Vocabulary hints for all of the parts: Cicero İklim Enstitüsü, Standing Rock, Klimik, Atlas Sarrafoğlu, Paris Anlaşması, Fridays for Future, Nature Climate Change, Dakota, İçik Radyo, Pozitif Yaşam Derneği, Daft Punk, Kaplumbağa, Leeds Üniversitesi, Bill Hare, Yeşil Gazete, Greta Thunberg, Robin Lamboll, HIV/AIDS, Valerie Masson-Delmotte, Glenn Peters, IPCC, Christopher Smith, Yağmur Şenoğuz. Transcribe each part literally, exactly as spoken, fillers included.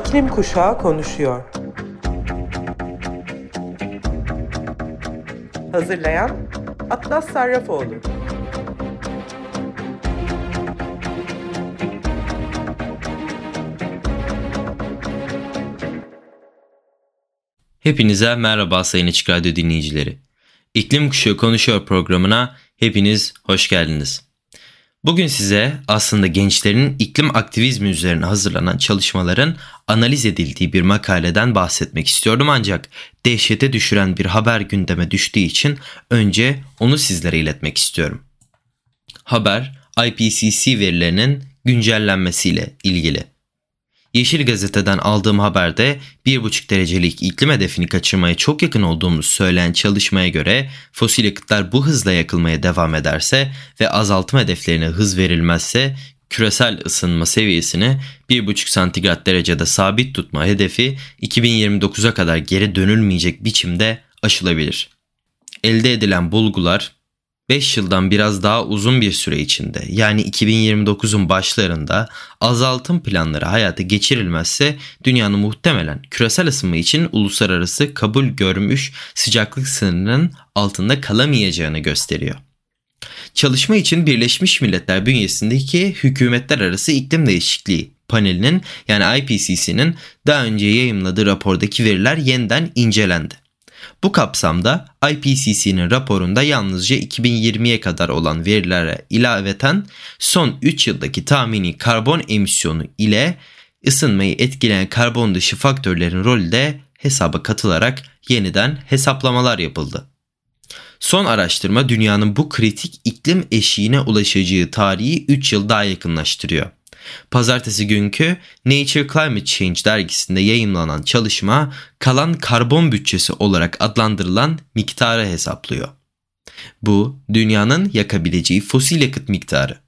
İklim Kuşağı konuşuyor. Hazırlayan Atlas Sarrafoğlu. Hepinize merhaba sayın İçik Radyo dinleyicileri. İklim Kuşağı konuşuyor programına hepiniz hoş geldiniz. Bugün size aslında gençlerin iklim aktivizmi üzerine hazırlanan çalışmaların analiz edildiği bir makaleden bahsetmek istiyorum, ancak dehşete düşüren bir haber gündeme düştüğü için önce onu sizlere iletmek istiyorum. Haber I P C C verilerinin güncellenmesiyle ilgili. Yeşil Gazete'den aldığım haberde bir buçuk derecelik iklim hedefini kaçırmaya çok yakın olduğumuz söylenen çalışmaya göre fosil yakıtlar bu hızla yakılmaya devam ederse ve azaltma hedeflerine hız verilmezse küresel ısınma seviyesini bir buçuk santigrat derecede sabit tutma hedefi iki bin yirmi dokuza kadar geri dönülmeyecek biçimde aşılabilir. Elde edilen bulgular beş yıldan biraz daha uzun bir süre içinde, yani iki bin yirmi dokuzun başlarında azaltım planları hayata geçirilmezse dünyanın muhtemelen küresel ısınma için uluslararası kabul görmüş sıcaklık sınırının altında kalamayacağını gösteriyor. Çalışma için Birleşmiş Milletler bünyesindeki Hükümetler Arası İklim Değişikliği panelinin, yani I P C C'nin daha önce yayımladığı rapordaki veriler yeniden incelendi. Bu kapsamda I P C C'nin raporunda yalnızca iki bin yirmiye kadar olan verilere ilaveten son üç yıldaki tahmini karbon emisyonu ile ısınmayı etkileyen karbon dışı faktörlerin rolü de hesaba katılarak yeniden hesaplamalar yapıldı. Son araştırma dünyanın bu kritik iklim eşiğine ulaşacağı tarihi üç yıl daha yakınlaştırıyor. Pazartesi günkü Nature Climate Change dergisinde yayımlanan çalışma kalan karbon bütçesi olarak adlandırılan miktarı hesaplıyor. Bu dünyanın yakabileceği fosil yakıt miktarı.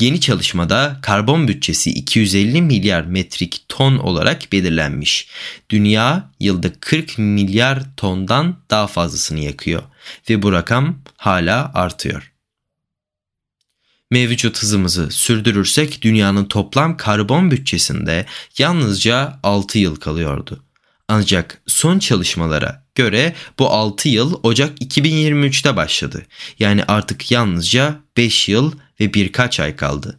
Yeni çalışmada karbon bütçesi iki yüz elli milyar metrik ton olarak belirlenmiş. Dünya yılda kırk milyar tondan daha fazlasını yakıyor ve bu rakam hala artıyor. Mevcut hızımızı sürdürürsek dünyanın toplam karbon bütçesinde yalnızca altı yıl kalıyordu. Ancak son çalışmalara göre bu altı yıl Ocak iki bin yirmi üçte başladı. Yani artık yalnızca beş yıl ve birkaç ay kaldı.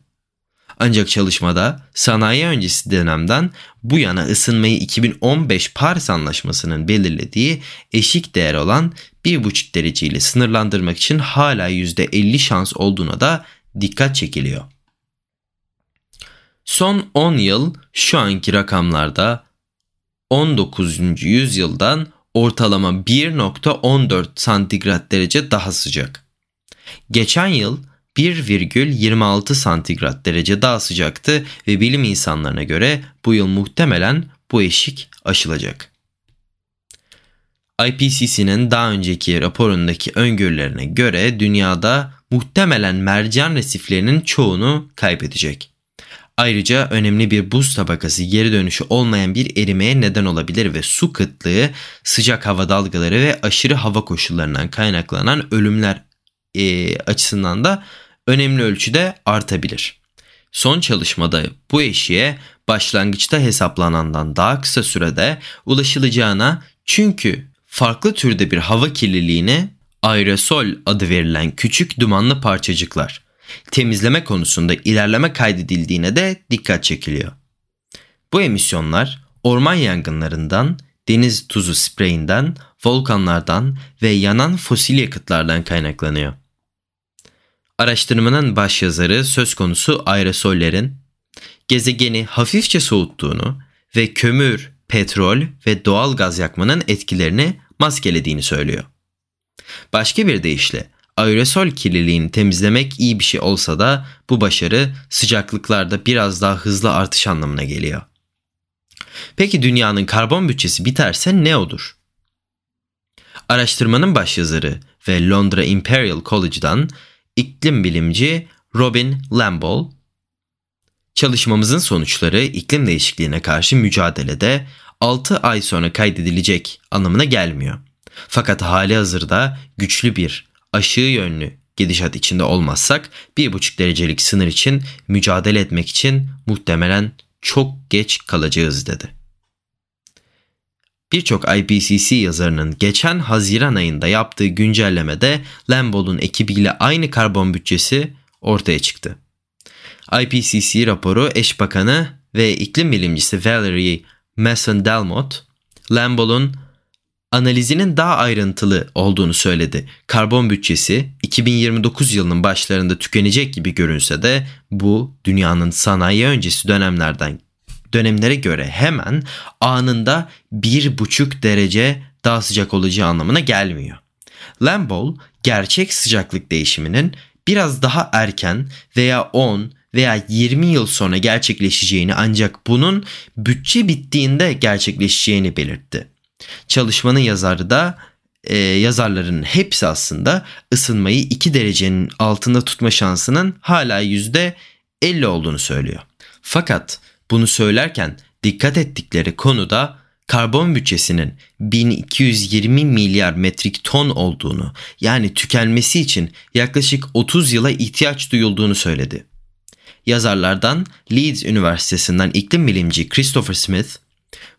Ancak çalışmada sanayi öncesi dönemden bu yana ısınmayı iki bin on beş Paris Anlaşması'nın belirlediği eşik değer olan bir buçuk dereceyle sınırlandırmak için hala yüzde elli şans olduğuna da dikkat çekiliyor. Son on yıl şu anki rakamlarda on dokuzuncu yüzyıldan ortalama bir virgül on dört santigrat derece daha sıcak. Geçen yıl bir virgül yirmi altı santigrat derece daha sıcaktı ve bilim insanlarına göre bu yıl muhtemelen bu eşik aşılacak. I P C C'nin daha önceki raporundaki öngörülerine göre dünyada muhtemelen mercan resiflerinin çoğunu kaybedecek. Ayrıca önemli bir buz tabakası geri dönüşü olmayan bir erimeye neden olabilir ve su kıtlığı, sıcak hava dalgaları ve aşırı hava koşullarından kaynaklanan ölümler e, açısından da önemli ölçüde artabilir. Son çalışmada bu eşiğe başlangıçta hesaplanandan daha kısa sürede ulaşılacağına, çünkü farklı türde bir hava kirliliğini aerosol adı verilen küçük dumanlı parçacıklar temizleme konusunda ilerleme kaydedildiğine de dikkat çekiliyor. Bu emisyonlar orman yangınlarından, deniz tuzu spreyinden, volkanlardan ve yanan fosil yakıtlardan kaynaklanıyor. Araştırmanın başyazarı söz konusu aerosollerin gezegeni hafifçe soğuttuğunu ve kömür, petrol ve doğal gaz yakmanın etkilerini maskelediğini söylüyor. Başka bir deyişle aerosol kirliliğini temizlemek iyi bir şey olsa da bu başarı sıcaklıklarda biraz daha hızlı artış anlamına geliyor. Peki dünyanın karbon bütçesi biterse ne olur? Araştırmanın başyazarı ve Londra Imperial College'dan iklim bilimci Robin Lamboll, çalışmamızın sonuçları iklim değişikliğine karşı mücadelede altı ay sonra kaydedilecek anlamına gelmiyor. Fakat hali hazırda güçlü bir aşığı yönlü gidişat içinde olmazsak bir buçuk derecelik sınır için mücadele etmek için muhtemelen çok geç kalacağız dedi. Birçok I P C C yazarının geçen Haziran ayında yaptığı güncellemede Lamboll'un ekibiyle aynı karbon bütçesi ortaya çıktı. I P C C raporu eş bakanı ve iklim bilimcisi Valerie Masson-Delmotte, Lamboll'un analizinin daha ayrıntılı olduğunu söyledi. Karbon bütçesi iki bin yirmi dokuz yılının başlarında tükenecek gibi görünse de bu dünyanın sanayi öncesi dönemlerden dönemlere göre hemen anında bir buçuk derece daha sıcak olacağı anlamına gelmiyor. Lamboll gerçek sıcaklık değişiminin biraz daha erken veya on veya yirmi yıl sonra gerçekleşeceğini ancak bunun bütçe bittiğinde gerçekleşeceğini belirtti. Çalışmanın yazarı da e, yazarların hepsi aslında ısınmayı iki derecenin altında tutma şansının hala yüzde elli olduğunu söylüyor. Fakat bunu söylerken dikkat ettikleri konu da karbon bütçesinin bin iki yüz yirmi milyar metrik ton olduğunu, yani tükenmesi için yaklaşık otuz yıla ihtiyaç duyulduğunu söyledi. Yazarlardan Leeds Üniversitesi'nden iklim bilimci Christopher Smith,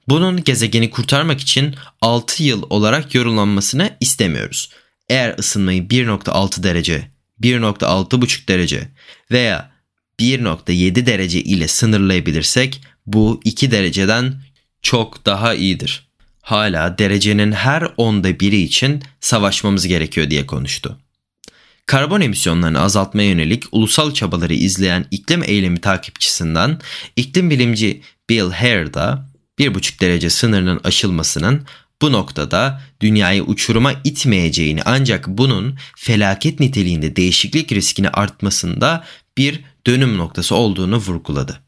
bunun gezegeni kurtarmak için altı yıl olarak yorumlanmasını istemiyoruz. Eğer ısınmayı bir nokta altı derece, bir nokta altı buçuk derece veya bir nokta yedi derece ile sınırlayabilirsek bu iki dereceden çok daha iyidir. Hala derecenin her onda biri için savaşmamız gerekiyor diye konuştu. Karbon emisyonlarını azaltmaya yönelik ulusal çabaları izleyen iklim eylemi takipçisinden iklim bilimci Bill Hare da bir buçuk derece sınırının aşılmasının bu noktada dünyayı uçuruma itmeyeceğini ancak bunun felaket niteliğinde değişiklik riskini artmasında bir dönüm noktası olduğunu vurguladı.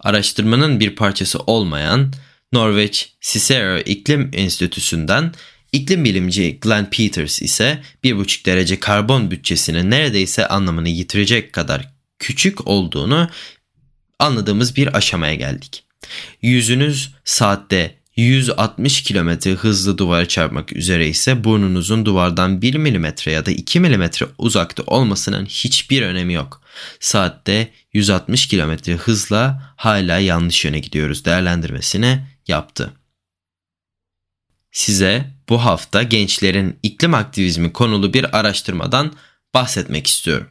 Araştırmanın bir parçası olmayan Norveç Cicero İklim Enstitüsü'nden iklim bilimci Glenn Peters ise bir buçuk derece karbon bütçesinin neredeyse anlamını yitirecek kadar küçük olduğunu anladığımız bir aşamaya geldik. Yüzünüz saatte yüz altmış kilometre hızlı duvara çarpmak üzere ise burnunuzun duvardan bir milimetre ya da iki milimetre uzakta olmasının hiçbir önemi yok. Saatte yüz altmış kilometre hızla hala yanlış yöne gidiyoruz değerlendirmesini yaptı. Size bu hafta gençlerin iklim aktivizmi konulu bir araştırmadan bahsetmek istiyorum.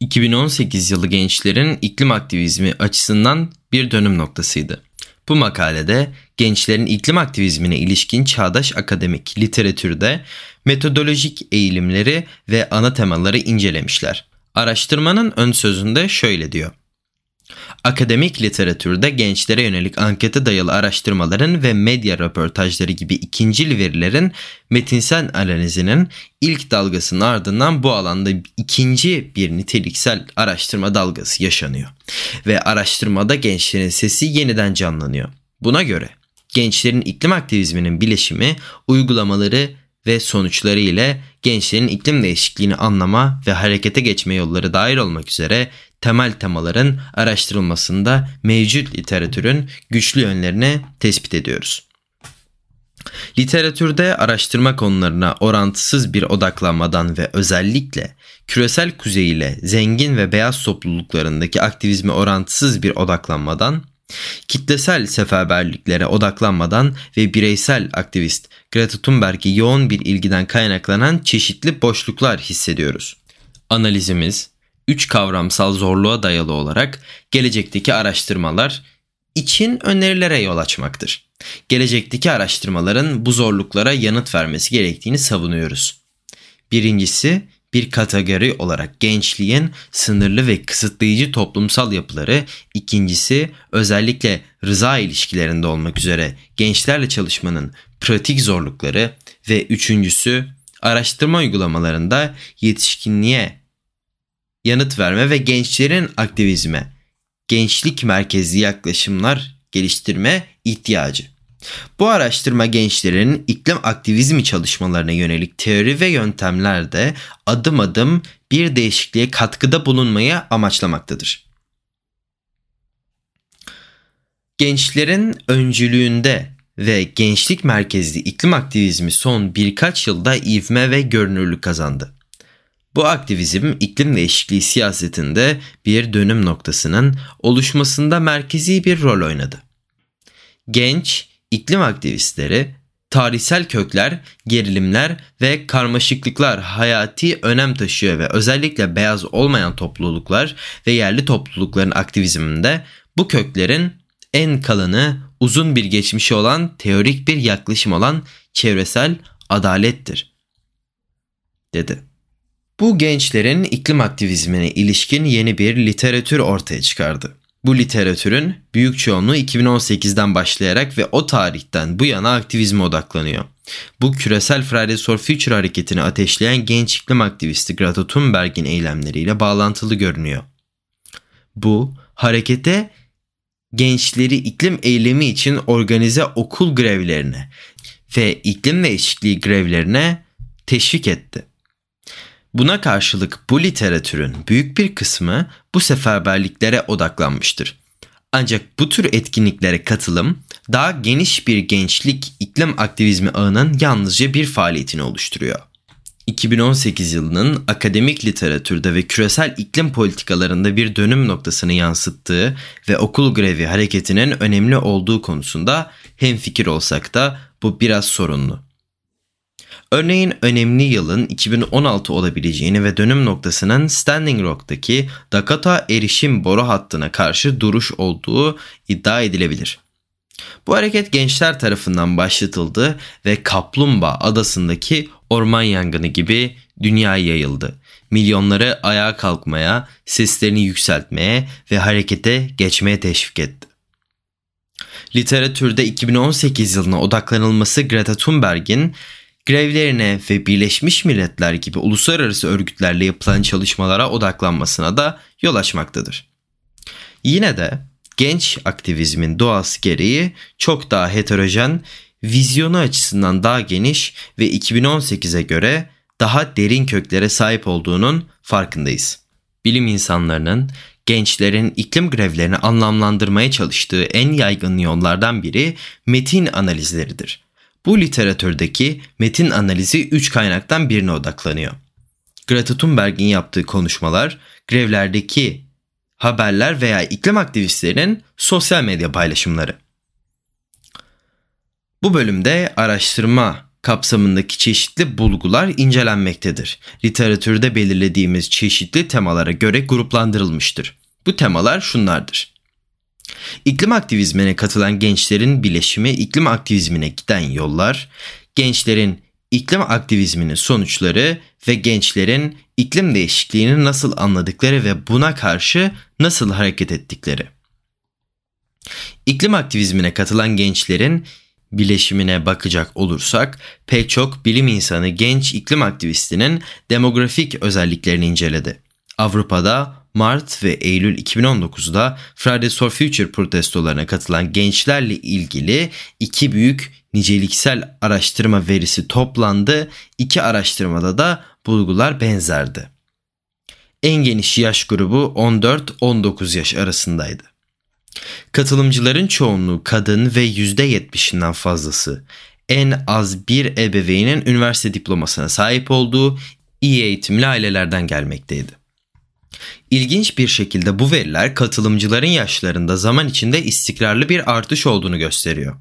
iki bin on sekiz yılı gençlerin iklim aktivizmi açısından bir dönüm noktasıydı. Bu makalede gençlerin iklim aktivizmine ilişkin çağdaş akademik literatürde metodolojik eğilimleri ve ana temaları incelemişler. Araştırmanın ön sözünde şöyle diyor. Akademik literatürde gençlere yönelik ankete dayalı araştırmaların ve medya röportajları gibi ikincil verilerin metinsel analizinin ilk dalgasının ardından bu alanda ikinci bir niteliksel araştırma dalgası yaşanıyor ve araştırmada gençlerin sesi yeniden canlanıyor. Buna göre gençlerin iklim aktivizminin bileşimi, uygulamaları ve sonuçları ile gençlerin iklim değişikliğini anlama ve harekete geçme yolları dahil olmak üzere temel temaların araştırılmasında mevcut literatürün güçlü yönlerini tespit ediyoruz. Literatürde araştırma konularına orantısız bir odaklanmadan ve özellikle küresel kuzey ile zengin ve beyaz topluluklarındaki aktivizme orantısız bir odaklanmadan, kitlesel seferberliklere odaklanmadan ve bireysel aktivist Greta Thunberg'e yoğun bir ilgiden kaynaklanan çeşitli boşluklar hissediyoruz. Analizimiz üç kavramsal zorluğa dayalı olarak gelecekteki araştırmalar için önerilere yol açmaktır. Gelecekteki araştırmaların bu zorluklara yanıt vermesi gerektiğini savunuyoruz. Birincisi, bir kategori olarak gençliğin sınırlı ve kısıtlayıcı toplumsal yapıları, ikincisi özellikle rıza ilişkilerinde olmak üzere gençlerle çalışmanın pratik zorlukları ve üçüncüsü araştırma uygulamalarında yetişkinliğe yanıt verme ve gençlerin aktivizme, gençlik merkezli yaklaşımlar geliştirme ihtiyacı. Bu araştırma gençlerin iklim aktivizmi çalışmalarına yönelik teori ve yöntemlerde adım adım bir değişikliğe katkıda bulunmayı amaçlamaktadır. Gençlerin öncülüğünde ve gençlik merkezli iklim aktivizmi son birkaç yılda ivme ve görünürlük kazandı. Bu aktivizm iklim değişikliği siyasetinde bir dönüm noktasının oluşmasında merkezi bir rol oynadı. Genç iklim aktivistleri tarihsel kökler, gerilimler ve karmaşıklıklar hayati önem taşıyor ve özellikle beyaz olmayan topluluklar ve yerli toplulukların aktivizminde bu köklerin en kalanı uzun bir geçmişi olan teorik bir yaklaşım olan çevresel adalettir, dedi. Bu gençlerin iklim aktivizmine ilişkin yeni bir literatür ortaya çıkardı. Bu literatürün büyük çoğunluğu iki bin on sekizden başlayarak ve o tarihten bu yana aktivizme odaklanıyor. Bu küresel Fridays for Future hareketini ateşleyen genç iklim aktivisti Greta Thunberg'in eylemleriyle bağlantılı görünüyor. Bu harekete gençleri iklim eylemi için organize okul grevlerine ve iklim değişikliği grevlerine teşvik etti. Buna karşılık bu literatürün büyük bir kısmı bu seferberliklere odaklanmıştır. Ancak bu tür etkinliklere katılım daha geniş bir gençlik iklim aktivizmi ağının yalnızca bir faaliyetini oluşturuyor. iki bin on sekiz yılının akademik literatürde ve küresel iklim politikalarında bir dönüm noktasını yansıttığı ve okul grevi hareketinin önemli olduğu konusunda hemfikir olsak da bu biraz sorunlu. Örneğin önemli yılın iki bin on altı olabileceğini ve dönüm noktasının Standing Rock'taki Dakota erişim boru hattına karşı duruş olduğu iddia edilebilir. Bu hareket gençler tarafından başlatıldı ve Kaplumbağa adasındaki orman yangını gibi dünyaya yayıldı. Milyonları ayağa kalkmaya, seslerini yükseltmeye ve harekete geçmeye teşvik etti. Literatürde iki bin on sekiz yılına odaklanılması Greta Thunberg'in grevlerine ve Birleşmiş Milletler gibi uluslararası örgütlerle yapılan çalışmalara odaklanmasına da yol açmaktadır. Yine de genç aktivizmin doğası gereği çok daha heterojen, vizyonu açısından daha geniş ve iki bin on sekize göre daha derin köklere sahip olduğunun farkındayız. Bilim insanlarının gençlerin iklim grevlerini anlamlandırmaya çalıştığı en yaygın yollardan biri metin analizleridir. Bu literatürdeki metin analizi üç kaynaktan birine odaklanıyor. Greta Thunberg'in yaptığı konuşmalar, grevlerdeki haberler veya iklim aktivistlerinin sosyal medya paylaşımları. Bu bölümde araştırma kapsamındaki çeşitli bulgular incelenmektedir. Literatürde belirlediğimiz çeşitli temalara göre gruplandırılmıştır. Bu temalar şunlardır. İklim aktivizmine katılan gençlerin bileşimi, iklim aktivizmine giden yollar, gençlerin iklim aktivizminin sonuçları ve gençlerin iklim değişikliğini nasıl anladıkları ve buna karşı nasıl hareket ettikleri. İklim aktivizmine katılan gençlerin bileşimine bakacak olursak, pek çok bilim insanı genç iklim aktivistinin demografik özelliklerini inceledi. Avrupa'da Mart ve Eylül iki bin on dokuzda Fridays for Future protestolarına katılan gençlerle ilgili iki büyük niceliksel araştırma verisi toplandı. İki araştırmada da bulgular benzerdi. En geniş yaş grubu on dört on dokuz yaş arasındaydı. Katılımcıların çoğunluğu kadın ve yüzde yetmişinden fazlası. En az bir ebeveynin üniversite diplomasına sahip olduğu iyi eğitimli ailelerden gelmekteydi. İlginç bir şekilde bu veriler katılımcıların yaşlarında zaman içinde istikrarlı bir artış olduğunu gösteriyor.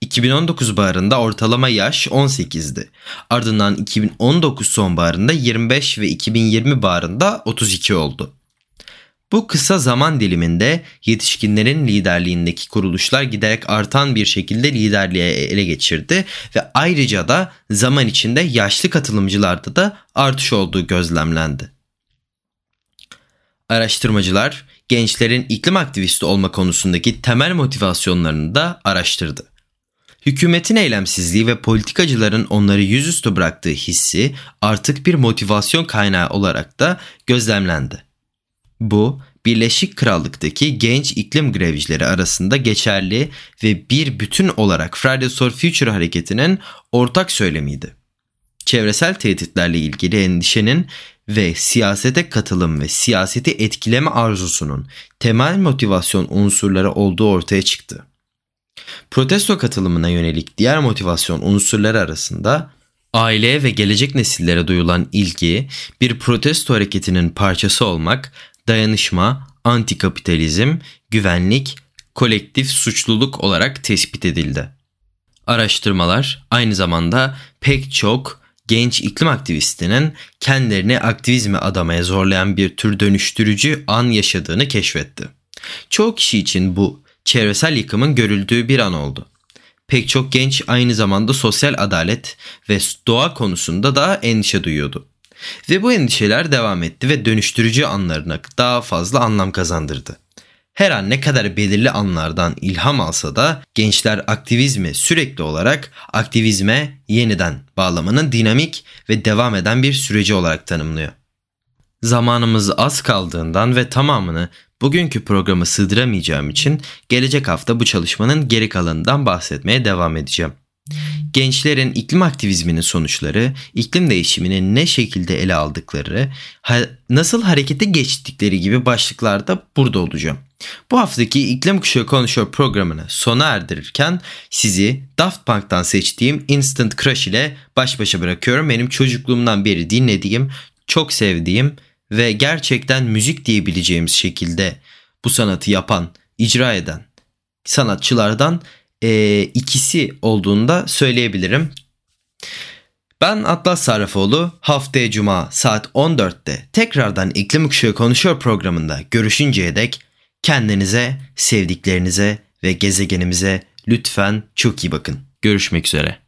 iki bin on dokuz baharında ortalama yaş on sekizdi. Ardından iki bin on dokuz sonbaharında yirmi beş ve iki bin yirmi baharında otuz iki oldu. Bu kısa zaman diliminde yetişkinlerin liderliğindeki kuruluşlar giderek artan bir şekilde liderliğe ele geçirdi ve ayrıca da zaman içinde yaşlı katılımcılarda da artış olduğu gözlemlendi. Araştırmacılar gençlerin iklim aktivisti olma konusundaki temel motivasyonlarını da araştırdı. Hükümetin eylemsizliği ve politikacıların onları yüzüstü bıraktığı hissi artık bir motivasyon kaynağı olarak da gözlemlendi. Bu, Birleşik Krallık'taki genç iklim grevcileri arasında geçerli ve bir bütün olarak Fridays for Future hareketinin ortak söylemiydi. Çevresel tehditlerle ilgili endişenin ve siyasete katılım ve siyaseti etkileme arzusunun temel motivasyon unsurları olduğu ortaya çıktı. Protesto katılımına yönelik diğer motivasyon unsurları arasında Aileye ve gelecek nesillere duyulan ilgi, bir protesto hareketinin parçası olmak, dayanışma, antikapitalizm, güvenlik, kolektif suçluluk olarak tespit edildi. Araştırmalar aynı zamanda pek çok genç iklim aktivistinin kendilerini aktivizme adamaya zorlayan bir tür dönüştürücü an yaşadığını keşfetti. Çoğu kişi için bu çevresel yıkımın görüldüğü bir an oldu. Pek çok genç aynı zamanda sosyal adalet ve doğa konusunda da endişe duyuyordu. Ve bu endişeler devam etti ve dönüştürücü anlarına daha fazla anlam kazandırdı. Her an ne kadar belirli anlardan ilham alsa da gençler aktivizmi sürekli olarak aktivizme yeniden bağlamanın dinamik ve devam eden bir süreci olarak tanımlıyor. Zamanımız az kaldığından ve tamamını bugünkü programa sığdıramayacağım için gelecek hafta bu çalışmanın geri kalanından bahsetmeye devam edeceğim. Gençlerin iklim aktivizminin sonuçları, iklim değişimini ne şekilde ele aldıkları, nasıl harekete geçtikleri gibi başlıklarda burada olacağım. Bu haftaki İklim Kuşağı Konuşuyor programını sona erdirirken sizi Daft Punk'tan seçtiğim Instant Crush ile baş başa bırakıyorum. Benim çocukluğumdan beri dinlediğim, çok sevdiğim ve gerçekten müzik diyebileceğimiz şekilde bu sanatı yapan, icra eden sanatçılardan e, ikisi olduğunu da söyleyebilirim. Ben Atlas Sarrafoğlu, haftaya Cuma saat on dörtte tekrardan İklim Kuşağı Konuşuyor programında görüşünceye dek kendinize, sevdiklerinize ve gezegenimize lütfen çok iyi bakın. Görüşmek üzere.